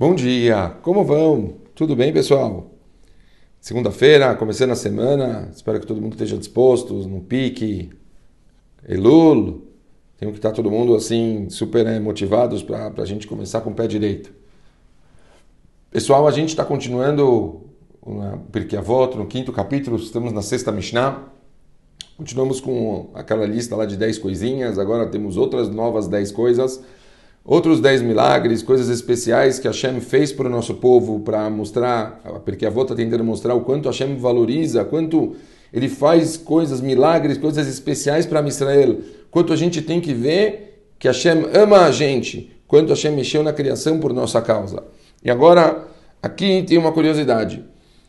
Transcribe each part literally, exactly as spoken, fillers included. Bom dia, como vão? Tudo bem, pessoal? Segunda-feira, começando a semana, espero que todo mundo esteja disposto, no pique, Elul, tem que estar todo mundo assim, super motivados para a gente começar com o pé direito. Pessoal, a gente está continuando no Pirkei Avot, no quinto capítulo, estamos na sexta Mishnah, continuamos com aquela lista lá de dez coisinhas, agora temos outras novas dez coisas, outros dez milagres, coisas especiais que Hashem fez para o nosso povo, para mostrar, porque a avó está tentando mostrar o quanto Hashem valoriza, quanto ele faz coisas, milagres, coisas especiais para Israel, quanto a gente tem que ver que Hashem ama a gente, quanto Hashem mexeu na criação por nossa causa. E agora, aqui tem uma curiosidade.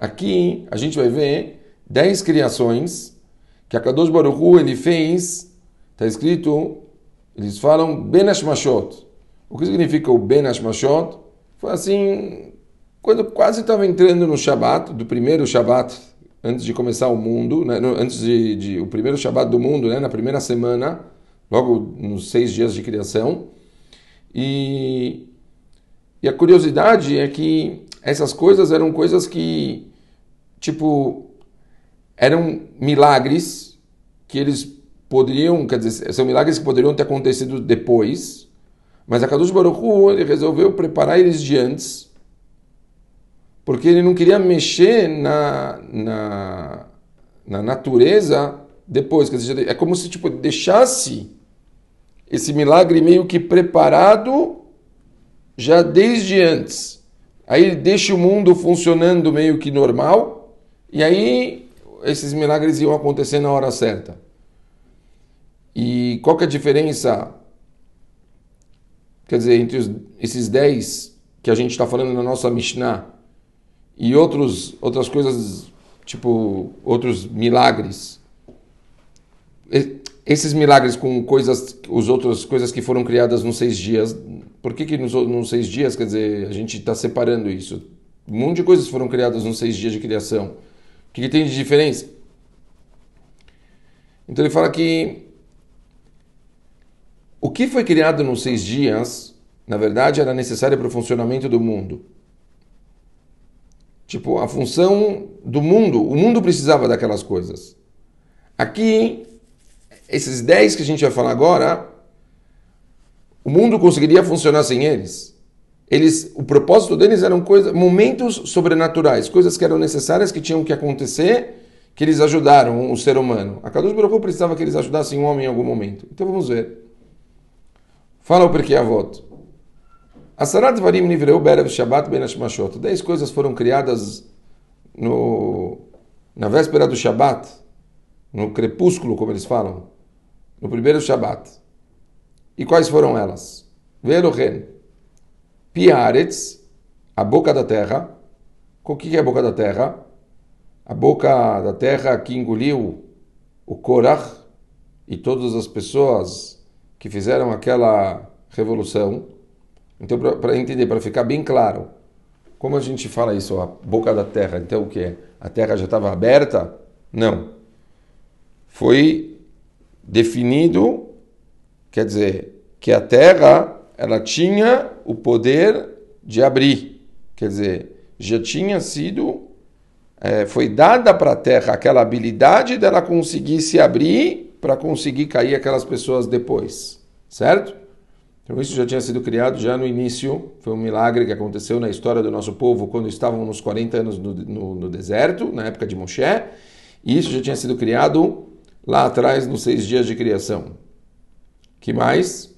Aqui a gente vai ver dez criações que a Kadosh Baruch Hu, ele fez, está escrito, eles falam Ben Ashmashot. O que significa o Ben Ashmashot? Foi assim, quando quase estava entrando no Shabbat, do primeiro Shabbat, antes de começar o mundo, né? antes de, de o primeiro Shabbat do mundo, né? na primeira semana, logo nos seis dias de criação. E, e a curiosidade é que essas coisas eram coisas que, tipo, eram milagres que eles poderiam, quer dizer, são milagres que poderiam ter acontecido depois, mas a Kadosh Baruch Hu, ele resolveu preparar eles de antes, porque ele não queria mexer na, na, na natureza depois. Quer dizer, é como se tipo, deixasse esse milagre meio que preparado já desde antes. Aí ele deixa o mundo funcionando meio que normal, e aí esses milagres iam acontecer na hora certa. E qual que é a diferença? Quer dizer, entre os, esses dez que a gente está falando na nossa Mishnah e outros, outras coisas, tipo, outros milagres. Esses milagres com coisas, os outras coisas que foram criadas nos seis dias. Por que que nos, nos seis dias, quer dizer, a gente está separando isso? Um monte de coisas foram criadas nos seis dias de criação. O que que tem de diferença? Então ele fala que o que foi criado nos seis dias, na verdade, era necessário para o funcionamento do mundo. Tipo, a função do mundo, o mundo precisava daquelas coisas. Aqui, esses dez que a gente vai falar agora, o mundo conseguiria funcionar sem eles. Eles, o propósito deles eram coisas, momentos sobrenaturais, coisas que eram necessárias, que tinham que acontecer, que eles ajudaram o ser humano. A Kadosh Baruch Hu precisava que eles ajudassem um homem em algum momento. Então vamos ver. Fala o Pirkei Avot. Sarad Varim Nivreu ba'alev Shabbat benashmashot. Dez coisas foram criadas no, na véspera do Shabbat, no crepúsculo, como eles falam, no primeiro Shabbat. E quais foram elas? Velo Ren, Pi'aretz, a boca da terra. O que é a boca da terra? A boca da terra que engoliu o Korach e todas as pessoas que fizeram aquela revolução. Então, para entender, para ficar bem claro, como a gente fala isso, a boca da terra, então o que é? A terra já estava aberta? Não. Foi definido, quer dizer, que a terra, ela tinha o poder de abrir. Quer dizer, já tinha sido, é, foi dada para a terra aquela habilidade dela conseguir se abrir, para conseguir cair aquelas pessoas depois, certo? Então isso já tinha sido criado já no início, foi um milagre que aconteceu na história do nosso povo, quando estavam nos quarenta anos no, no, no deserto, na época de Moshe, e isso já tinha sido criado lá atrás, nos seis dias de criação. Que mais?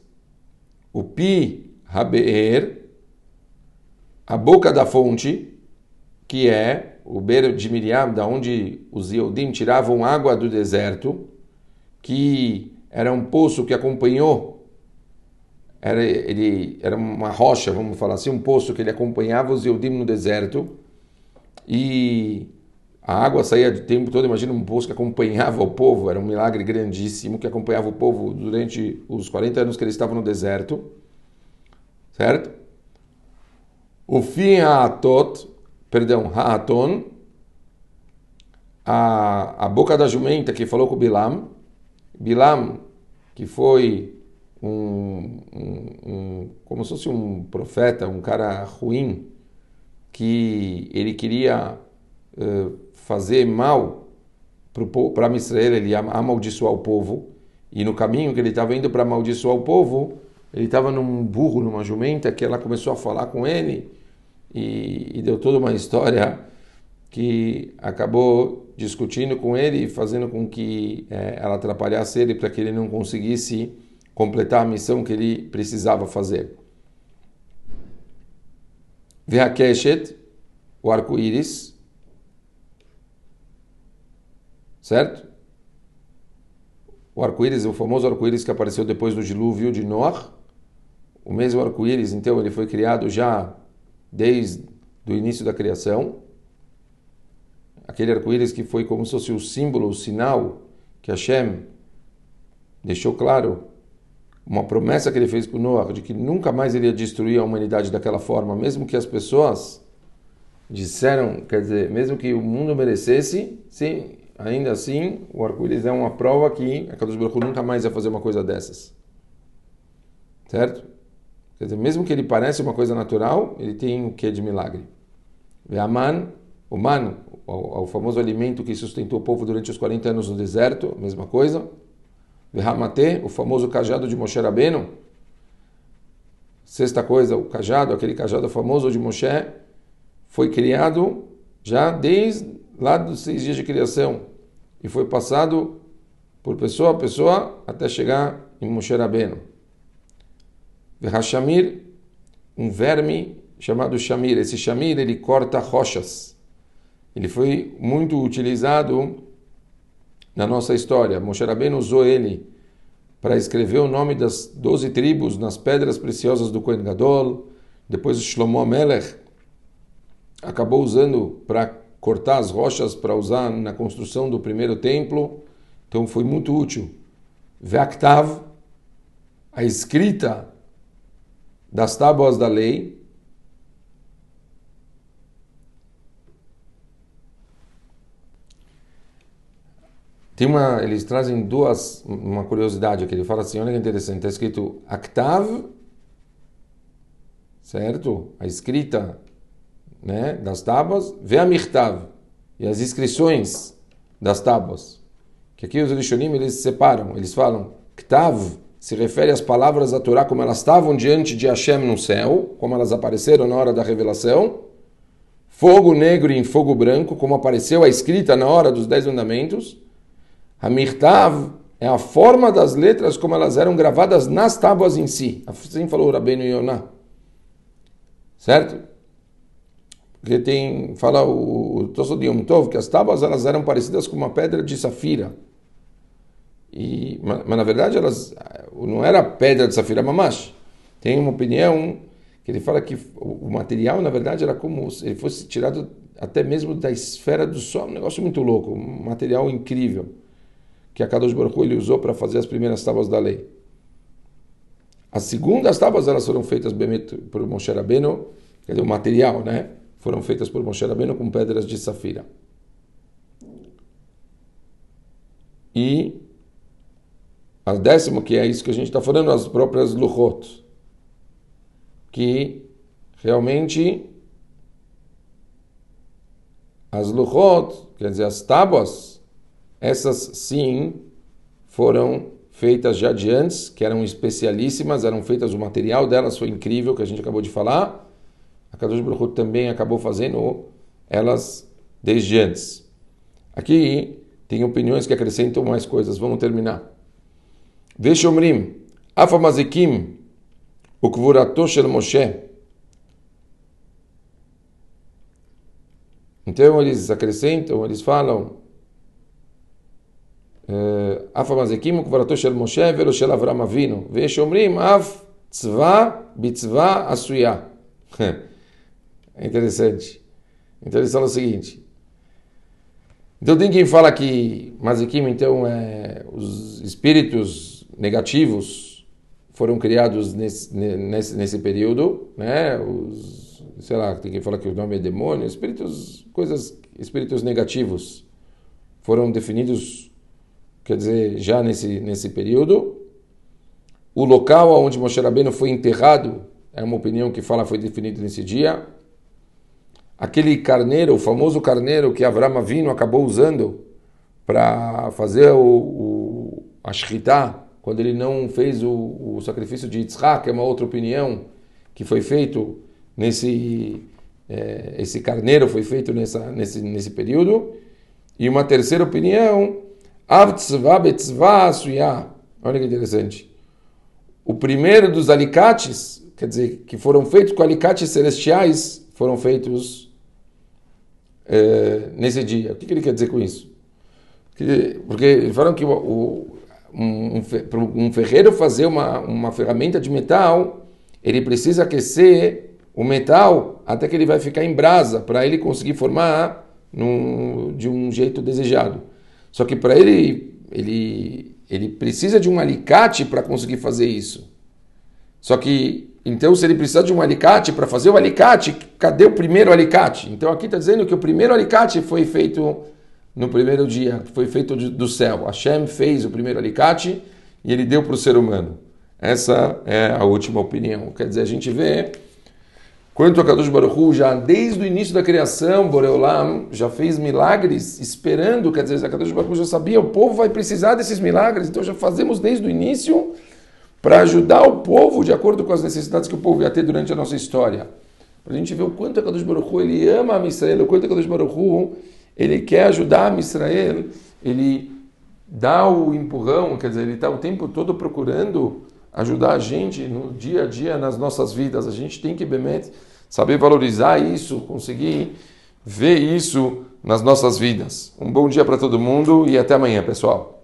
O Pi Haber, a boca da fonte, que é o beiro de Miriam, da onde os Yodim tiravam água do deserto, que era um poço que acompanhou, era, ele, era uma rocha, vamos falar assim, um poço que ele acompanhava os Yodim no deserto, e a água saía o tempo todo, imagina um poço que acompanhava o povo, era um milagre grandíssimo, que acompanhava o povo durante os quarenta anos que eles estavam no deserto, certo? O Pi Ha'aton, perdão, Ha'aton, a, a boca da jumenta que falou com Bilam, Bilam, que foi um, um, um, como se fosse um profeta, um cara ruim, que ele queria uh, fazer mal para a Israel, ele ia amaldiçoar o povo, e no caminho que ele estava indo para amaldiçoar o povo, ele estava num burro, numa jumenta, que ela começou a falar com ele, e, e deu toda uma história que acabou discutindo com ele, fazendo com que é, ela atrapalhasse ele para que ele não conseguisse completar a missão que ele precisava fazer. Ve'Hakeshet, o arco-íris, certo? O arco-íris, o famoso arco-íris que apareceu depois do dilúvio de Noach. O mesmo arco-íris, então, ele foi criado já desde o início da criação. Aquele arco-íris que foi como se fosse o símbolo, o sinal que Hashem deixou claro, uma promessa que ele fez com Noach, de que nunca mais ele ia destruir a humanidade daquela forma, mesmo que as pessoas disseram, quer dizer, mesmo que o mundo merecesse, sim, ainda assim, o arco-íris é uma prova que a Kadosh Baruch Hu nunca mais ia fazer uma coisa dessas. Certo? Quer dizer, mesmo que ele pareça uma coisa natural, ele tem o quê de milagre? Ve-aman, o man, o famoso alimento que sustentou o povo durante os quarenta anos no deserto, mesma coisa. Verá Matê, o famoso cajado de Moshe Rabbeinu. Sexta coisa, o cajado, aquele cajado famoso de Moshe, foi criado já desde lá dos seis dias de criação e foi passado por pessoa a pessoa até chegar em Moshe Rabbeinu. Verá Shamir, um verme chamado Shamir. Esse Shamir, ele corta rochas. Ele foi muito utilizado na nossa história. Moshe Rabbeinu usou ele para escrever o nome das doze tribos nas pedras preciosas do Coen Gadol. Depois Shlomo Melech acabou usando para cortar as rochas para usar na construção do primeiro templo. Então foi muito útil. Ve'aktav, a escrita das tábuas da lei. Tem uma, eles trazem duas, uma curiosidade aqui, ele fala assim, olha que interessante, está escrito Aktav, certo? A escrita, né, das tábuas, Ve Mirtav, e as inscrições das tábuas, que aqui os Lishonim, eles separam, eles falam, K'tav se refere às palavras da Torá, como elas estavam diante de Hashem no céu, como elas apareceram na hora da revelação, fogo negro em fogo branco, como apareceu a escrita na hora dos Dez Mandamentos. A Mirtav é a forma das letras como elas eram gravadas nas tábuas em si. Assim falou o Rabbeinu Yonah. Certo? Porque tem, fala o Tosfot de Yom Tov, que as tábuas elas eram parecidas com uma pedra de safira. E, mas, mas na verdade elas não era pedra de safira mamash. Tem uma opinião que ele fala que o material na verdade era como se ele fosse tirado até mesmo da esfera do sol. Um negócio muito louco, um material incrível, que a Kadosh Baruch Hu ele usou para fazer as primeiras tábuas da lei. As segundas tábuas elas foram feitas por Moshe Rabbeinu, quer dizer, o material, né? Foram feitas por Moshe Rabbeinu com pedras de safira. E a décima, que é isso que a gente está falando, as próprias Luchot, que realmente as Luchot, quer dizer, as tábuas, essas sim foram feitas já de antes, que eram especialíssimas, eram feitas, o material delas foi incrível, que a gente acabou de falar. A Kadosh Baruch Hu também acabou fazendo elas desde antes. Aqui tem opiniões que acrescentam mais coisas, vamos terminar. Veshomrim, afamazikim, o kvurato shel Moshe. Então eles acrescentam, eles falam, אף המזיקים וקברתו של משה ולו של אברהם אבינו, ויש אומרים אף צבא בצבא עשויה. Interessante. Interessante é o seguinte. Então tem quem fala que Mazikim, então, é, os espíritos negativos foram criados nesse, nesse, nesse período, né? Os, sei lá, tem quem fala que o nome é demônio, espíritos, coisas, espíritos negativos foram definidos, quer dizer, já nesse, nesse período. O local onde Moshe Rabbeinu foi enterrado, é uma opinião que fala foi definido nesse dia. Aquele carneiro, o famoso carneiro que Avram Avinu acabou usando para fazer o, o a shechita, quando ele não fez o, o sacrifício de Yitzhak, é uma outra opinião que foi feito nesse é, esse carneiro foi feito nessa nesse nesse período. E uma terceira opinião, olha que interessante, o primeiro dos alicates, quer dizer, que foram feitos com alicates celestiais, foram feitos é, nesse dia. O que ele quer dizer com isso? Porque falaram que o, um, um ferreiro fazer uma, uma ferramenta de metal, ele precisa aquecer o metal até que ele vai ficar em brasa, para ele conseguir formar num, de um jeito desejado. Só que para ele, ele, ele precisa de um alicate para conseguir fazer isso. Só que, então, se ele precisar de um alicate para fazer o alicate, cadê o primeiro alicate? Então aqui está dizendo que o primeiro alicate foi feito no primeiro dia, foi feito do céu. Hashem fez o primeiro alicate e ele deu para o ser humano. Essa é a última opinião. Quer dizer, a gente vê quanto a Kadosh Baruch Hu, já desde o início da criação, Boreolam já fez milagres esperando. Quer dizer, a Kadosh Baruch Hu já sabia, o povo vai precisar desses milagres, então já fazemos desde o início para ajudar o povo de acordo com as necessidades que o povo ia ter durante a nossa história. Para a gente ver o quanto a Kadosh Baruch Hu, ele ama a Misrael, o quanto a Kadosh Baruch Hu, ele quer ajudar a Israel, ele dá o empurrão, quer dizer, ele está o tempo todo procurando ajudar a gente no dia a dia, nas nossas vidas. A gente tem que saber valorizar isso, conseguir ver isso nas nossas vidas. Um bom dia para todo mundo e até amanhã, pessoal.